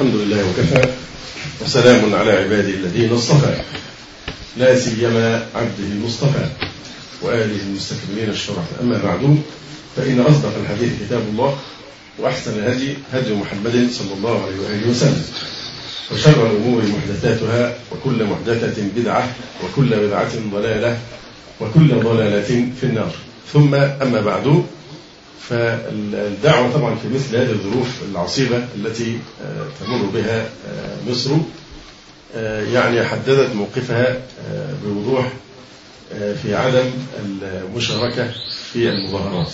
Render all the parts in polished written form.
الحمد لله وكفى وسلام على عباده الذين اصطفى لا سيما عبده المصطفى وآله المستكملين الشرع. أما بعد فإن أصدق الحديث كتاب الله وأحسن الهدي هدي محمد صلى الله عليه وآله وسلم وشر الأمور محدثاتها وكل محدثة بدعة وكل بدعة ضلالة وكل ضلالة في النار. ثم أما بعد فالدعوة طبعا في مثل هذه الظروف العصيبة التي تمر بها مصر يعني حددت موقفها بوضوح في عدم المشاركة في المظاهرات،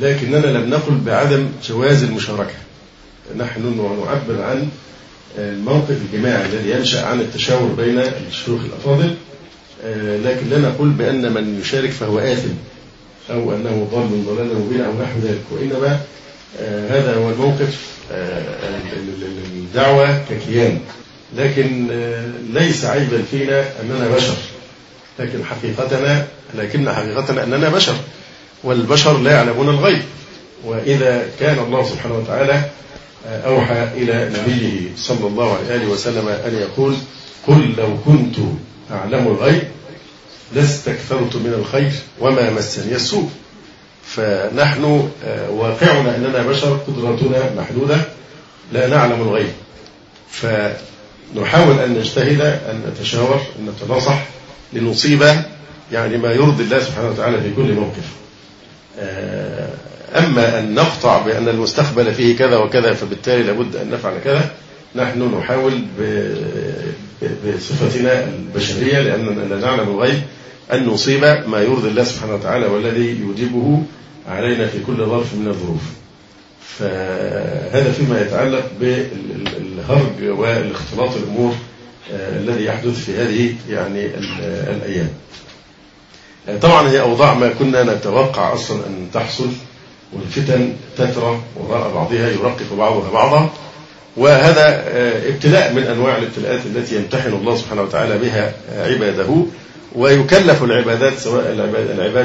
لكننا لم نقل بعدم جواز المشاركة، نحن نعبر عن الموقف الجماعي الذي ينشأ عن التشاور بين الشيوخ الأفاضل، لكن لا نقول بأن من يشارك فهو آثم أو أنه ضال ضلالا مبينا أو نحو ذلك، وإنما هذا هو الموقف الدعوة ككيان، لكن ليس عيبا فينا أننا بشر، لكن حقيقتنا أننا بشر والبشر لا يعلمون الغيب. وإذا كان الله سبحانه وتعالى أوحى إلى نبيه صلى الله عليه وسلم أن يقول قل لو كنت أعلم الغيب لاستكثرت من الخير وما مسني السوء، فنحن واقعنا أننا بشر، قدرتنا محدودة، لا نعلم الغيب، فنحاول أن نجتهد أن نتشاور أن نتناصح لنصيب يعني ما يرضي الله سبحانه وتعالى في كل موقف. أما أن نقطع بأن المستقبل فيه كذا وكذا فبالتالي لابد أن نفعل كذا، نحن نحاول بصفتنا البشرية لأننا لا نعلم الغيب أن نصيب ما يرضي الله سبحانه وتعالى والذي يجيبه علينا في كل ظرف من الظروف. فهذا فيما يتعلق بالهرج والاختلاط الأمور الذي يحدث في هذه يعني الأيام. طبعا هي أوضاع ما كنا نتوقع أصلا أن تحصل، والفتن تترى وراء بعضها يرقق بعضها بعضا، وهذا ابتلاء من أنواع الابتلاءات التي يمتحن الله سبحانه وتعالى بها عباده، ويكلف العبادات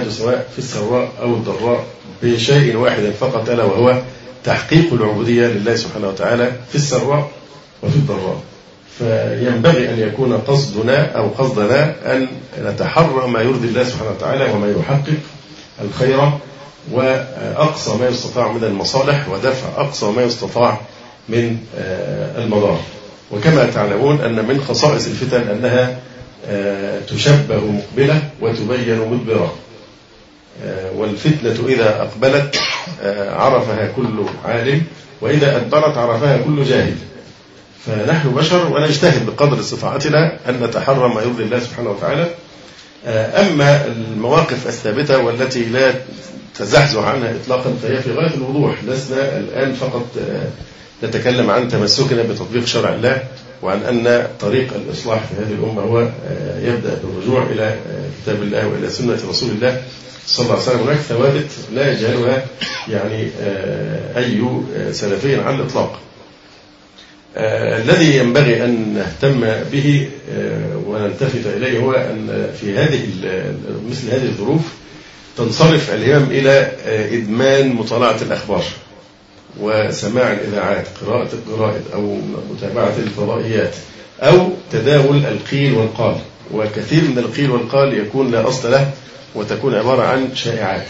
سواء في السراء أو الضراء بشيء واحد فقط، ألا وهو تحقيق العبودية لله سبحانه وتعالى في السراء وفي الضراء. فينبغي أن يكون قصدنا أن نتحرى ما يرضي الله سبحانه وتعالى وما يحقق الخير وأقصى ما يستطاع من المصالح ودفع أقصى ما يستطاع من المضار. وكما تعلمون أن من خصائص الفتن أنها تشبه مقبلة وتبين مدبرة، والفتنة إذا أقبلت عرفها كل عالم وإذا أدبرت عرفها كل جاهل. فنحن بشر ونجتهد بقدر استطاعتنا أن نتحرى ما يرضي الله سبحانه وتعالى. أما المواقف الثابتة والتي لا تزحزح عنها إطلاقا فهي في غاية الوضوح، لسنا الآن فقط نتكلم عن تمسكنا بتطبيق شرع الله وعن أن طريق الإصلاح في هذه الأمة هو يبدأ بالرجوع إلى كتاب الله وإلى سنة رسول الله صلى الله عليه وسلم. هناك ثوابت لا يجهلها يعني أي سلفي على الإطلاق. الذي ينبغي أن نهتم به ونلتفت إليه هو أن في مثل هذه الظروف تنصرف الهمم إلى إدمان مطالعة الأخبار وسماع الإذاعات، قراءة الجرائد أو متابعة الفضائيات أو تداول القيل والقال، وكثير من القيل والقال يكون لا أصل له وتكون عبارة عن شائعات،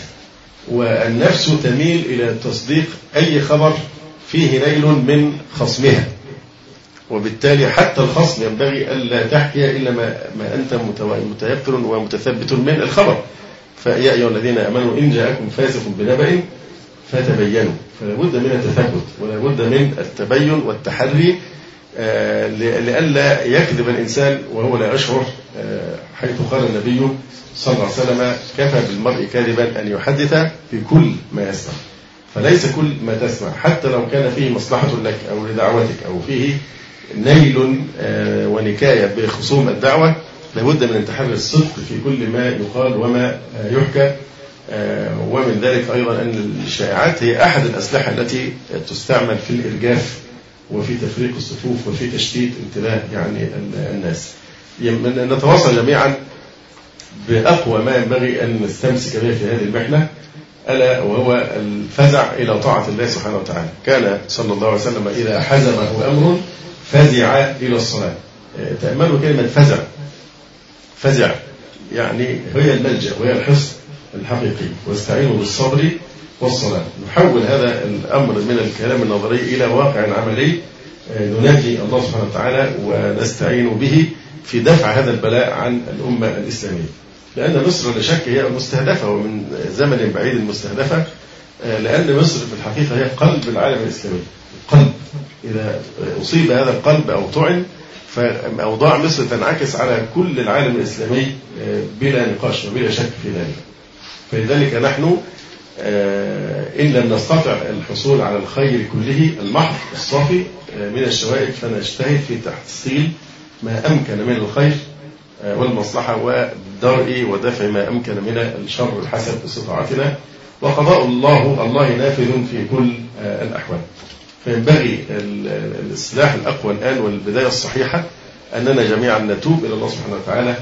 والنفس تميل إلى تصديق أي خبر فيه نيل من خصمها، وبالتالي حتى الخصم ينبغي ألا تحكي إلا ما أنت متيقن ومتثبت من الخبر. فيا أيها الذين آمنوا إن جاءكم فاسق بنبأ فتبينوا، فلا بد من التثبت ولا بد من التبين والتحري لئلا يكذب الإنسان وهو لا يشعر، حيث قال النبي صلى الله عليه وسلم كفى بالمرء كاذبا أن يحدث في كل ما يسمع. فليس كل ما تسمع حتى لو كان فيه مصلحة لك أو لدعوتك أو فيه نيل ونكاية بخصوم الدعوة، لابد من أن تحرر الصدق في كل ما يقال وما يحكى. ومن ذلك أيضا أن الشائعات هي أحد الأسلحة التي تستعمل في الإرجاف وفي تفريق الصفوف وفي تشتيت انتباه يعني الناس. نتواصل جميعا بأقوى ما ينبغي أن نستمسك به في هذه المحنة ألا وهو الفزع إلى طاعة الله سبحانه وتعالى. كان صلى الله عليه وسلم إذا حزمه أمر فزع إلى الصلاة. تأملوا كلمة فزع، فزع يعني هي الملجأ وهي الحصن الحقيقي. واستعينوا بالصبر والصلاة. نحول هذا الأمر من الكلام النظري إلى واقع عملي نناجي الله سبحانه وتعالى ونستعين به في دفع هذا البلاء عن الأمة الإسلامية، لأن مصر لا شك هي مستهدفة ومن زمن بعيد مستهدفة، لأن مصر في الحقيقة هي قلب العالم الإسلامي. القلب إذا أصيب هذا القلب أو طعن فأوضاع مصر تنعكس على كل العالم الإسلامي بلا نقاش وبلا شك في ذلك. فلذلك نحن إن لم نستطع الحصول على الخير كله المحض الصافي من الشوائب فنجتهد في تحصيل ما أمكن من الخير والمصلحة والدرء ودفع ما أمكن من الشر حسب استطاعتنا، وقضاء الله نافذ في كل الأحوال. فينبغي السلاح الأقوى الآن والبداية الصحيحة أننا جميعا نتوب إلى الله سبحانه وتعالى،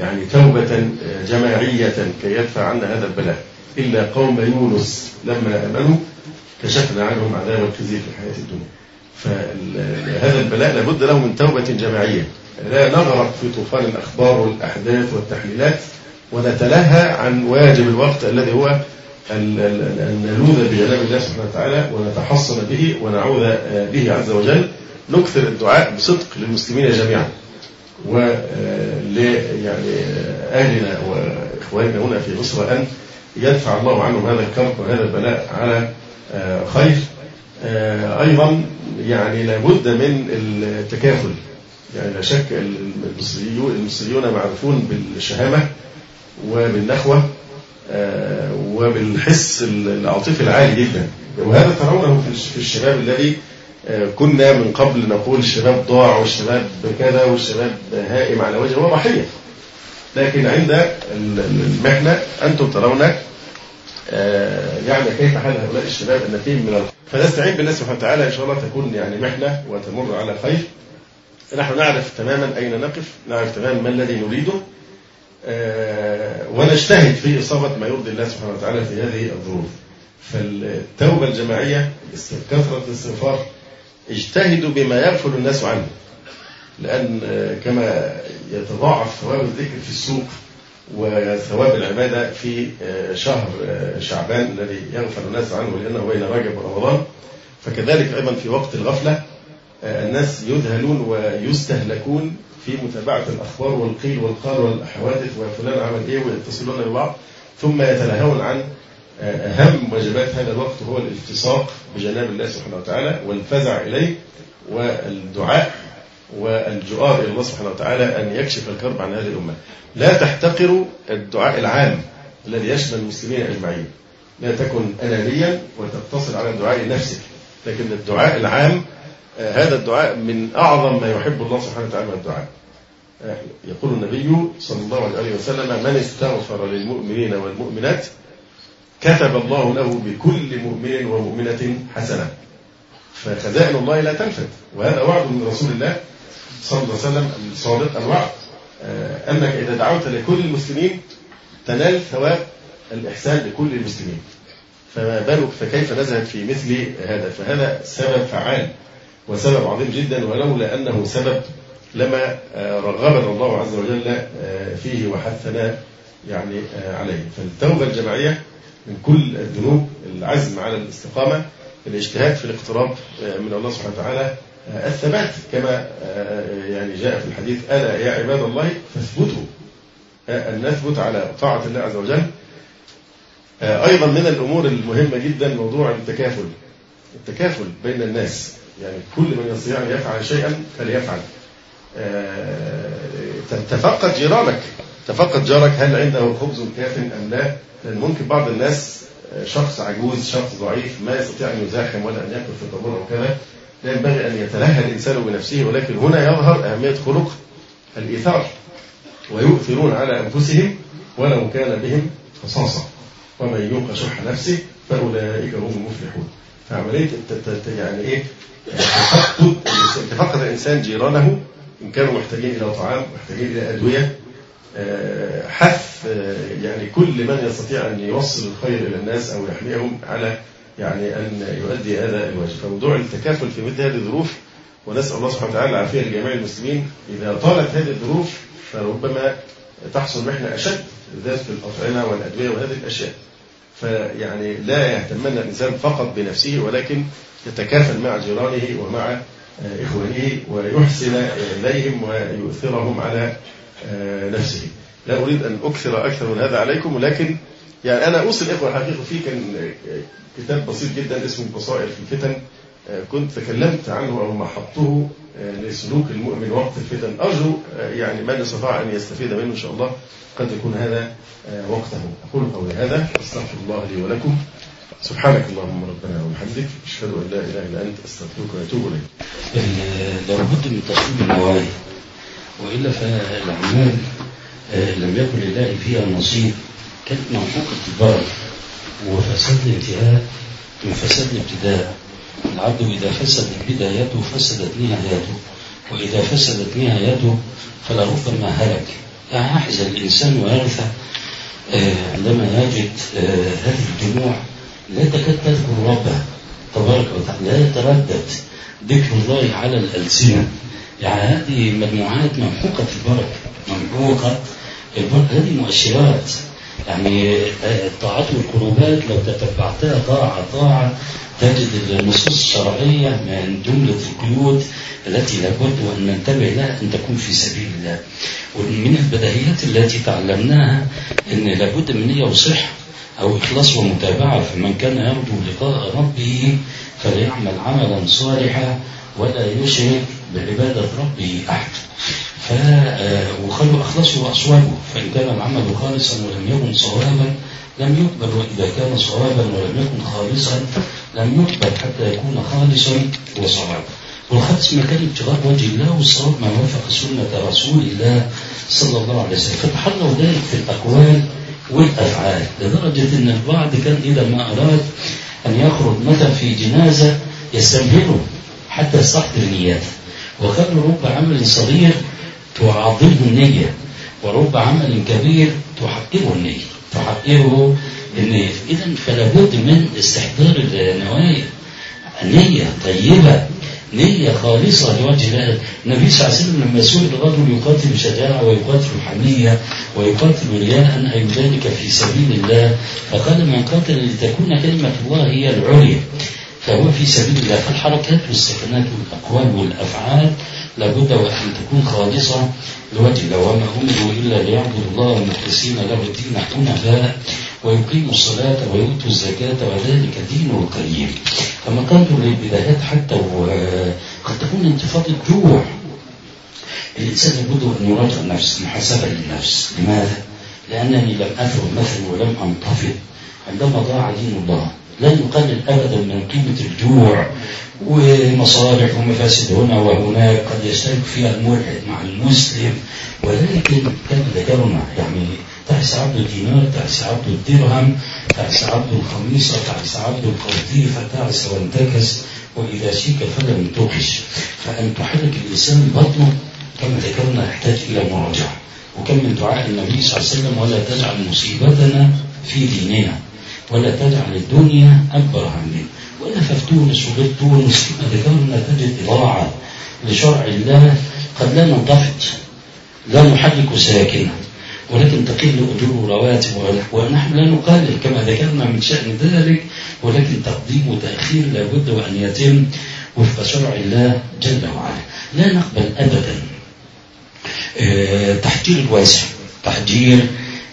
يعني توبة جماعية كي يدفع عنا هذا البلاء. إلا قوم يونس لما آمنوا كشفنا عنهم عذاب الخزي في الحياة الدنيا. فهذا البلاء لابد له من توبة جماعية، لا نغرق في طوفان الأخبار والأحداث والتحليلات ونتلهى عن واجب الوقت الذي هو أن نلوذ بجلال الله سبحانه وتعالى ونتحصن به ونعوذ به عز وجل. نكثر الدعاء بصدق للمسلمين جميعا أهلنا وإخواننا هنا في مصر أن يدفع الله عنهم هذا الكرب وهذا البلاء على خير. أيضا لابد من التكافل، لا شك المصريون معروفون بالشهامة وبالنخوة وبالحس العاطفي العالي جدا، وهذا ترونه في الشباب الذي كنا من قبل نقول الشباب ضاع والشباب كذا والشباب هائم على وجهه وضحية، لكن عند المحنة أنتم ترون كيف حال هؤلاء الشباب النتيم من الخير. فنستعين بالله سبحانه وتعالى إن شاء الله تكون محنة وتمر على خير. نحن نعرف تماما أين نقف، نعرف تماما ما الذي نريده، ونجتهد في إصابة ما يرضي الله سبحانه وتعالى في هذه الظروف. فالتوبة الجماعية، كثرة الاستغفار، اجتهدوا بما يغفل الناس عنه، لأن كما يتضاعف ثواب الذكر في السوق وثواب العبادة في شهر شعبان الذي يغفل الناس عنه لأنه بين رجب ورمضان، فكذلك أيضا في وقت الغفلة الناس يذهلون ويستهلكون في متابعة الأخبار والقيل والقال والحوادث وفلان عمل إيه ويتصلون ببعض، ثم يتلهون عن أهم واجبات هذا الوقت هو الالتصاق بجناب الله سبحانه وتعالى والفزع إليه والدعاء والجؤار إلى الله سبحانه وتعالى أن يكشف الكرب عن هذه الأمة. لا تحتقروا الدعاء العام الذي يشمل المسلمين أجمعين، لا تكن أنانيا وتقتصر على دعاء نفسك، لكن الدعاء العام هذا الدعاء من أعظم ما يحب الله سبحانه وتعالى من الدعاء. يقول النبي صلى الله عليه وسلم: من استغفر للمؤمنين والمؤمنات كتب الله له بكل مؤمن ومؤمنة حسنة. فخزائن الله لا تنفد، وهذا وعد من رسول الله صلى الله عليه وسلم الصادق الوعد، أنك إذا دعوت لكل المسلمين تنال ثواب الإحسان لكل المسلمين، فما بالك فكيف نزهد في مثل هذا. فهذا سبب فعال وسبب عظيم جدا، ولولا أنه سبب لما رغبنا الله عز وجل فيه وحثنا عليه. فالتوبة الجماعية من كل الذنوب، العزم على الاستقامة، الاجتهاد في الاقتراب من الله سبحانه وتعالى، الثبات كما جاء في الحديث: ألا يا عباد الله فاثبتوا، أن نثبت على طاعة الله عز وجل. أيضا من الأمور المهمة جدا موضوع التكافل بين الناس، كل من يستطيع أن يفعل شيئا فليفعل. تفقد جارك هل عنده خبز كاف أم لا، لأن ممكن بعض الناس شخص عجوز، شخص ضعيف، ما يستطيع أن يزاحم ولا أن يأكل في الطابور أو كذا، لا ينبغي أن يتلهى الإنسان بنفسه. ولكن هنا يظهر أهمية خلق الإيثار، ويؤثرون على أنفسهم ولو كان بهم خصاصة، ومن يوق شح نفسه فأولئك هم المفلحون. فعملية تفقد الإنسان جيرانه، إن كانوا محتاجين إلى طعام، محتاجين إلى أدوية، حث يعني كل من يستطيع أن يوصل الخير إلى الناس أو يحميهم على يعني أن يؤدي هذا الواجب. فموضوع التكافل في مثل هذه الظروف، ونسأل الله سبحانه وتعالى العافية لجميع المسلمين، إذا طالت هذه الظروف فربما تحصل محنة أشد ذات في الأطعمة والأدوية وهذه الأشياء. فيعني لا يهتمنا الإنسان فقط بنفسه، ولكن يتكافل مع جيرانه ومع إخوانه ويحسن إليهم ويؤثرهم على نفسه. لا أريد أن أكثر من هذا عليكم، ولكن يعني أنا أوصل إخوة الحقيقة فيه كان كتاب بسيط جدا اسمه بصائر في الفتن، كنت تكلمت عنه أو ما حطوه لسلوك المؤمن وقت الفتن. أرجو يعني من استطاع أن يستفيد منه إن شاء الله قد يكون هذا وقته. أقول قولي هذا، أستغفر الله لي ولكم. سبحانك اللهم ربنا وبحمدك، أشهد أن لا إله إلا أنت، أستغفرك وأتوب إليك. لابد من تقسيم الموارد، وإلا فالأعمال لم يكن لله فيها نصيب، كانت منفوقة البرد وفساد الانتهاء من فساد الابتداء. العبد إذا فسدت بدايته فسدت نهايته، وإذا فسدت نهايته فلربما هلك. يحزن الإنسان ويرثى عندما يجد هذه الدموع لا تكاد تذكر ربها تبارك وتعالى، لا يتردد ذكر الله على الألسنة. يعني هذه مجموعات ممحوقة البركة، ممحوقة البركة، هذه مؤشرات. يعني الطاعات والقربات لو تتبعتها طاعة تجد النصوص الشرعية من جملة القيود التي لابد أن ننتبه لها أن تكون في سبيل الله. ومن البداهيات التي تعلمناها أن لابد من نية وصحة أو إخلاص ومتابعة. فمن كان يرجو لقاء ربه فليعمل عملا صالحا ولا يشرك بعبادة ربه أحد. وخلوا أخلصوا أصوابه، فإن كان العمل خالصا ولم يكن صوابا لم يقبل، وإذا كان صوابا ولم يكن خالصا لم يقبل حتى يكون خالصا وصوابا. والخلص مكان ابتغاء وجه الله، والصواب ما وافق سنة رسول الله صلى الله عليه وسلم. فتحلوا ذلك في الأقوال والأفعال، لدرجة أن البعض كان إذا ما أراد أن يخرج مثلا في جنازة يستنبله حتى يستحضر نياته. وكان رب عمل صغير تعاضله النية، ورب عمل كبير تحقره النية، تحقره النية. إذن فلابد من استحضار النوايا، نية طيبة، نية خالصة لوجه الله. النبي صلى الله عليه وسلم لما سئل الرجل يقاتل شجاعة ويقاتل حمية ويقاتل رياء أي ذلك في سبيل الله، فقال من قاتل لتكون كلمة الله هي العليا فهو في سبيل الله. فالحركات والسكنات والأقوال والأفعال لابد وأن تكون خالصة لوجه الله. وما أمروا إلا ليعبدوا الله مخلصين له الدين حنفاء ويقيموا الصلاة ويؤتوا الزكاة وذلك دينه القيم. فما كانوا للبدايات حتى قد تكون انتفاضة جوع. الإنسان لابد أن يراجع النفس، محاسبة للنفس. لماذا؟ لأنني لم أفرغ مثلا ولم أنتفض عندما ضاع دين الله. لا نقلل أبدا من قيمة الجوع ومصالح ومفاسد هنا وهناك قد يشترك فيها الملحد مع المسلم. ولكن كما ذكرنا يعني تعس عبد الدينار، تعس عبد الدرهم، تعس عبد الخميصة، تعس عبد القطيفة، تعس وانتكس وإذا شيك فلم تقش. فأن تحرك الإنسان بطنه كما ذكرنا يحتاج إلى مراجعة. وكم من دعاء النبي صلى الله عليه وسلم ولا تجعل مصيبتنا في ديننا ولا تجعل الدنيا أكبر همنا. ولا ففتونس وغير تونس كما ذكرنا تجد إضاعة لشرع الله قد لا ننضفت، لا نحرك ساكنا ولكن تقل أجور رواتب. ونحن لا نقلل كما ذكرنا من شأن ذلك، ولكن تقديم وتأخير لابد وأن يتم وفق شرع الله جل وعلا. لا نقبل أبدا تحجير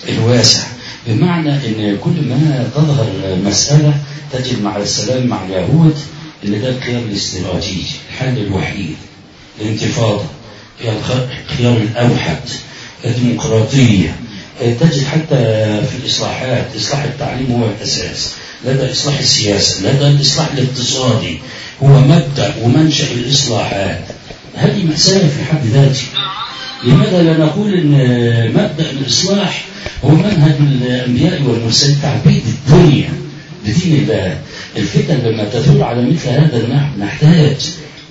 الواسع، بمعنى أن كل ما تظهر مسألة تجد مع السلام مع اليهود اللي ده الخيار الاستراتيجي، الحل الوحيد، الانتفاضة هي الخيار الأوحد، الديمقراطية. تجد حتى في الإصلاحات إصلاح التعليم هو الأساس، لا ده إصلاح السياسة، لا ده الإصلاح الاقتصادي هو مبدأ ومنشأ الإصلاحات. هذه مسألة في حد ذاتها. لماذا لا نقول أن مبدأ الإصلاح هو منهج الأنبياء والمرسلين؟ تعبيد الدنيا بدين الله. الفتن لما تدور على مثل هذا النحو نحتاج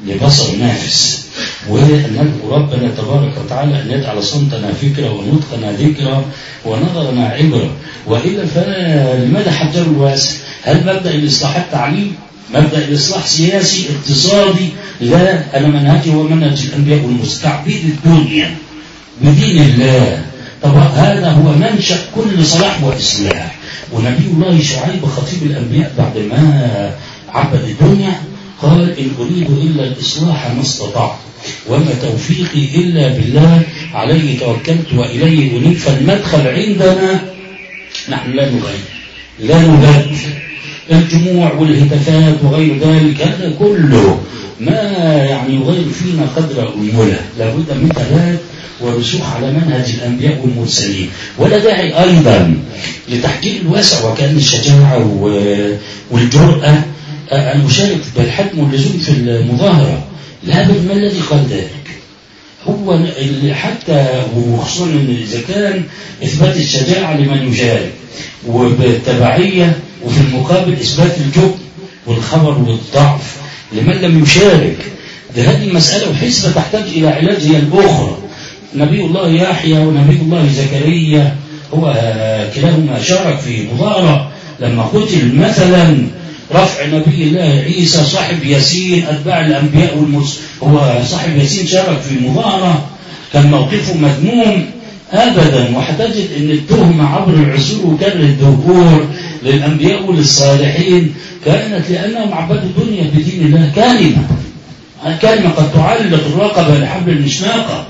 لبصر نافس، وندعو ربنا تبارك وتعالى أن يجعل صمتنا فكرة ونطقنا ذكرى ونظرنا عبرة، وإلا فلماذا حجر الواسع؟ هل مبدأ الإصلاح التعليم؟ مبدأ الإصلاح سياسي اقتصادي؟ لا، أنا منهجي هو منهج الأنبياء والمستعبد الدنيا بدين الله. طب هذا هو منشأ كل صلاح وإصلاح. ونبي الله شعيب خطيب الأنبياء بعد ما عبد الدنيا قال إن أريد إلا الإصلاح ما استطعت وما توفيقي إلا بالله عليه توكلت وإليه أنيب. فالمدخل عندنا نحن لا نغير لا نبدل، الجموع والهتافات وغير ذلك هذا كله ما يعني يغير فينا قدر أموله، لابد من ثبات ورسوخ على منهج الأنبياء والمرسلين. ولا داعي أيضا لتحكيم الواسع وكأن الشجاعة والجرأة أن أشارك بالحكم واللزوم في المظاهرة. لا، بل ما الذي قال ذلك؟ هو حتى وخصوصا إذا كان إثبات الشجاعة لمن يشارك وبالتبعية، وفي المقابل إثبات الجبن والخبر والضعف لمن لم يشارك. هذه المسألة وحسبة تحتاج إلى علاج هي الأخرى. نبي الله يحيى ونبي الله زكريا هو كلاهما شارك في مظاهرة لما قتل مثلا، رفع نبي الله عيسى صاحب ياسين أتباع الأنبياء والمرسلين، هو صاحب ياسين شارك في مظاهرة كان موقفه مذموم أبدا. وحتجد أن التهمة عبر العصور وكر الدهور للأنبياء وللصالحين كانت لأنهم عبدوا الدنيا بدين الله كلمة قد تعلق الرقبة لحبل المشناقة.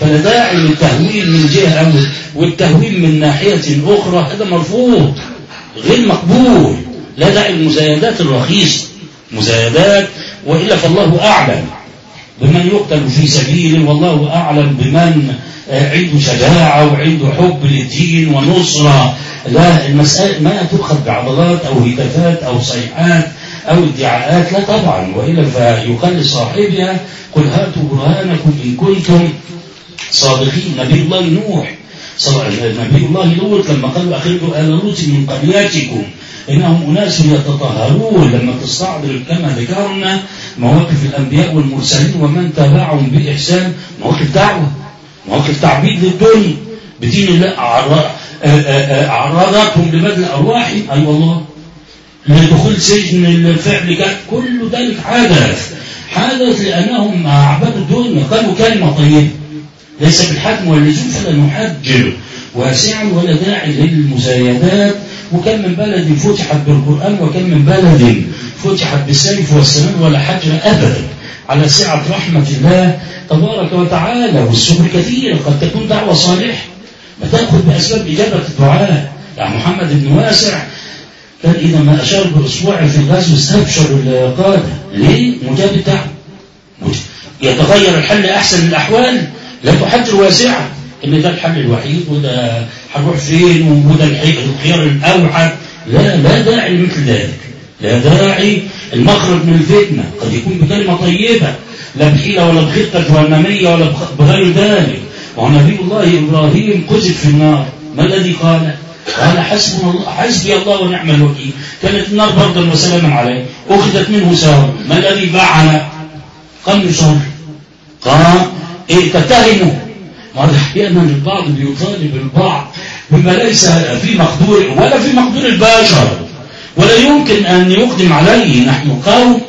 فلا داعي للتهويل من جهة والتهويل من ناحية أخرى، هذا مرفوض غير مقبول. لا داعي للمزايدات الرخيصة مزايدات، وإلا فالله أعلم بمن يقتل في سبيله، والله أعلم بمن عنده شجاعة وعنده حب للدين ونصرة. لا، المسألة ما تؤخذ بعضلات أو هتافات أو صيحات أو ادعاءات، لا طبعا، وإلا فيقال لصاحبها قل هاتوا برهانكم إن كنتم صادقين. نبي الله نوح نبي الله لوط لما قالوا أخرجوا آل لوط من قريتكم إنهم أناس يتطهرون، لما تستعبر كما ذكرنا مواقف الأنبياء والمرسلين ومن تبعهم بإحسان، مواقف دعوة مواقف تعبيد للدنيا بدين الله، أعرضتهم لبذل أرواحهم أي والله لدخول سجن الفعل جاء. كل ذلك حدث لأنهم عبدوا الدنيا قالوا كلمة طيبة ليس بالحكم واللزوم. فلا نحجر واسعا ولا داعي للمزايدات. وكم من بلد فتحت بالقرآن وكم من بلد فتحت بالسيف والسنان ولا حجر أبدا على سعة رحمة الله تبارك وتعالى والسبل كثير. قد تكون دعوة صالحة بتأخذ بأسباب إجابة الدعاء. يعني محمد بن واسع كان إذا ما أشار بأسبوع في الغزو استبشر القادة ليه؟ مجاب الدعوة يتغير الحل أحسن الأحوال. لا تحجر واسعة إن ده الحل الوحيد وده هنروح فين وده الخيار الأوحد. لا داعي لمثل ذلك، لا داعي. المخرج من الفتنة قد يكون بكلمة طيبة لا بحيلة ولا بخطة جهنمية ولا بغير ذلك. ونبي الله إبراهيم قذف في النار، ما الذي قال؟ قال حسبي الله ونعم الوكيل. كانت النار بردا وسلاما عليه، أخذت منه سارة. ما الذي فعل؟ قام يصلي، قام تتهمه. أحيانا البعض بيطالب البعض بما ليس في مقدور ولا في مقدور البشر ولا يمكن أن يقدم عليه. نحن قوم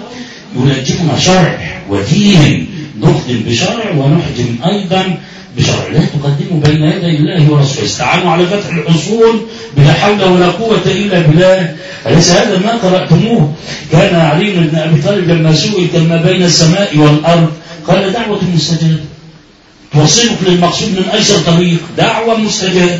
ينجبنا شرع ودين، نقدم بشرع ونحجم أيضا بشرع. لا تقدموا بين يدي الله ورسوله، استعانوا على فتح الحصول بلا حول ولا قوة إلا بالله. أليس هذا ما قرأتموه؟ كان علي بن أبي طالب لما سئل كما بين السماء والأرض قال دعوة مستجابة توصلك للمقصود من أيسر طريق، دعوة مستجابة.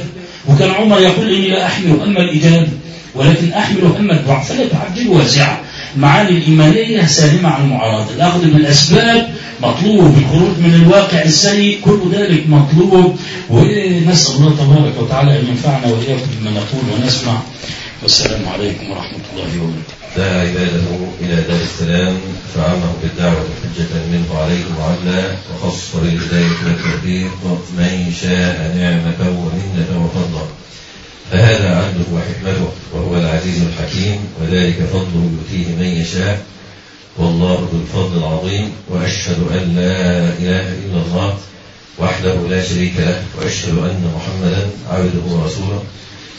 وكان عمر يقول إني لا أحمل أما الإجابة ولكن أحمل أما الدعاء. فلا تعجل واسعة. معاني الإيمانية سالمة عن المعارضة، الأخذ بالأسباب مطلوب، الخروج من الواقع السيء كل ذلك مطلوب. ونسأل الله تبارك وتعالى أن ينفعنا وإياكم بما نقول ونسمع. والسلام عليكم ورحمة الله وبركاته. دعا عباده إلى دار السلام فعامه بالدعوة حجة منه عليكم وعلا وخص للهداية والتوفيق من شاء نعمته ومنته وفضله فهذا عدله وحكمته وهو العزيز الحكيم وذلك فضله يؤتيه من يشاء والله ذو الفضل العظيم، وأشهد أن لا إله إلا الله وحده لا شريك له، وأشهد أن محمدا عبده ورسوله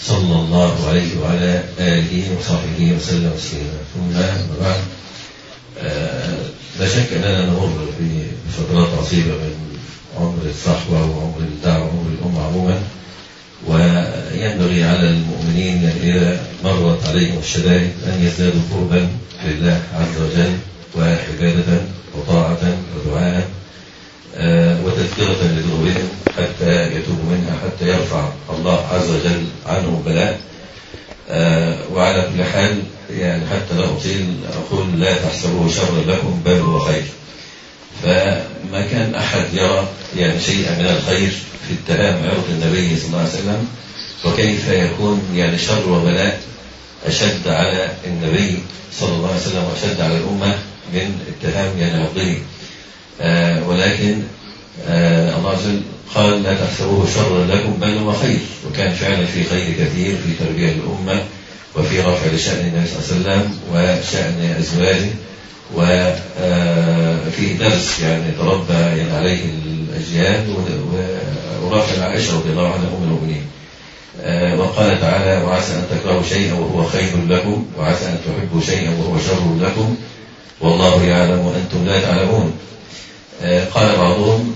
صلى الله عليه وعلى آله وصحبه وسلم تسليما. ثم بعد، لا شك أننا نمر بفترات عصيبة من عمر الصحوة وعمر الدعوة وعمر الأمة عموما، وينبغي على المؤمنين إذا مرت عليهم الشدائد أن يزدادوا قربا لله عز وجل، وعبادة وطاعة ودعاء وتذكرة لذنوبهم حتى يتوبوا منها، حتى يرفع الله عز وجل عنهم بلاء. وعلى كل حال يعني حتى لو أطيل أقول لا تحسبوه شر لكم بل هو خير. فما كان أحد يرى يعني شيئا من الخير في التلام عرض النبي صلى الله عليه وسلم، وكيف يكون يعني شر وبلاء أشد على النبي صلى الله عليه وسلم وأشد على الأمة من اتهام يعني عرضه. ولكن الله عز وجل قال لا تحسبوه شرا لكم بل هو خير، وكان فعلا في خير كثير في تربية الأمة وفي رفع لشأن النبي صلى الله عليه وسلم وشأن أزواجه، وفي درس يعني تربى يعني عليه الأجيال، ورافع عائشة رضي الله عنها أم المؤمنين، وقال تعالى وعسى أن تكرهوا شيئا وهو خير لكم وعسى أن تحبوا شيئا وهو شر لكم والله يعلم وأنتم لا تعلمون. قال بعضهم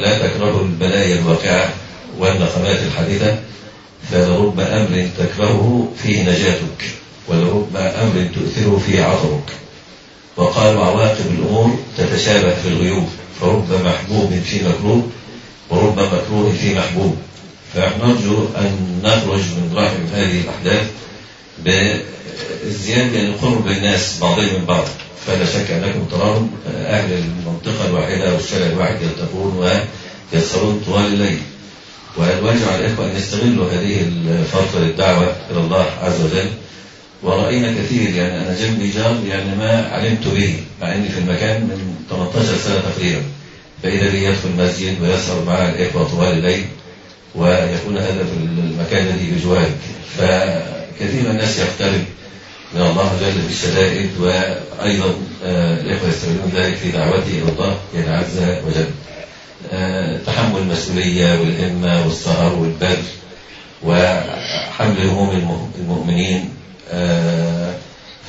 لا تكرهوا البلايا الواقعة والنقمات الحديثة، فلرب أمر تكرهه في نجاتك ولرب أمر تؤثره في عطرك. وقال وعواقب الأمور تتشابه في الغيوب، فرب محبوب في مكروه ورب مكروه في محبوب. فنرجو أن نخرج من رحم هذه الأحداث بزيادة القرب الناس بعضهم من بعض. فلا شك أنكم ترون أهل المنطقة الواحدة والشارع الواحد يلتقون ويسهرون طوال الليل، ونوجه على الإخوة أن يستغلوا هذه الفرصة للدعوة إلى الله عز وجل. ورأينا كثير يعني أنا جنبي جار يعني ما علمت به، مع أني في المكان من 18 سنة تقريبا، فإذا لي يدخل المسجد ويسهر مع الإخوة طوال الليل ويكون هذا في المكان الذي بجوارك. فكثير الناس يقترب من الله جل في الشدائد، وأيضا الإخوة يستغلون ذلك في دعوته إلى الله يعني عز وجل. تحمل المسؤولية والهمة والسهر والبذل وحمل هموم المؤمنين.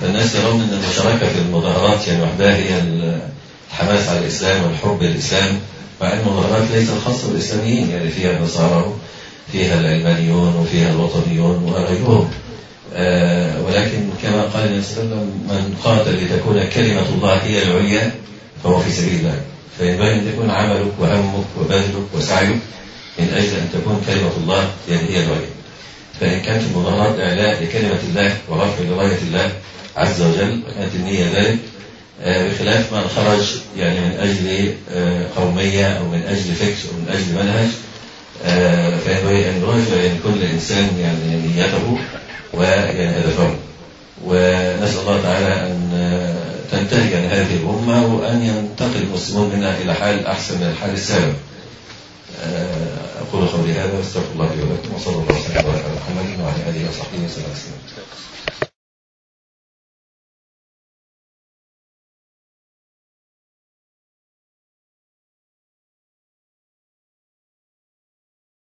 فالناس يرون أن المشاركة في المظاهرات يعني وحدها هي الحماس على الإسلام والحب للإسلام، مع أن المظاهرات ليست خاصة بالإسلاميين، يعني فيها النصارى فيها العلمانيون وفيها الوطنيون وغيرهم. ولكن كما قال النبي صلى الله عليه وسلم من قاتل لتكون كلمة الله هي العليا فهو في سبيل الله. فينبغي أن تكون عملك وهمك وبذلك وسعيك من أجل أن تكون كلمة الله هي العليا. فإن كانت المظاهرات إعلاء لكلمة الله ورفع راية الله عز وجل وكانت النية ذلك، بخلاف من خرج يعني من أجل قومية أو من أجل فكر أو من أجل منهج. فينبغي أن يراجع يعني كل إنسان يعني نيته ويعني هدفه. ونسأل الله تعالى أن تنتهي يعني هذه الأمة وأن ينتقل المسلمون منها إلى حال أحسن من الحال السابق. أقول قولي هذا واستغفر الله لي ولكم، وصلى الله وسلم على محمد وعلى آله وصحبه وسلم.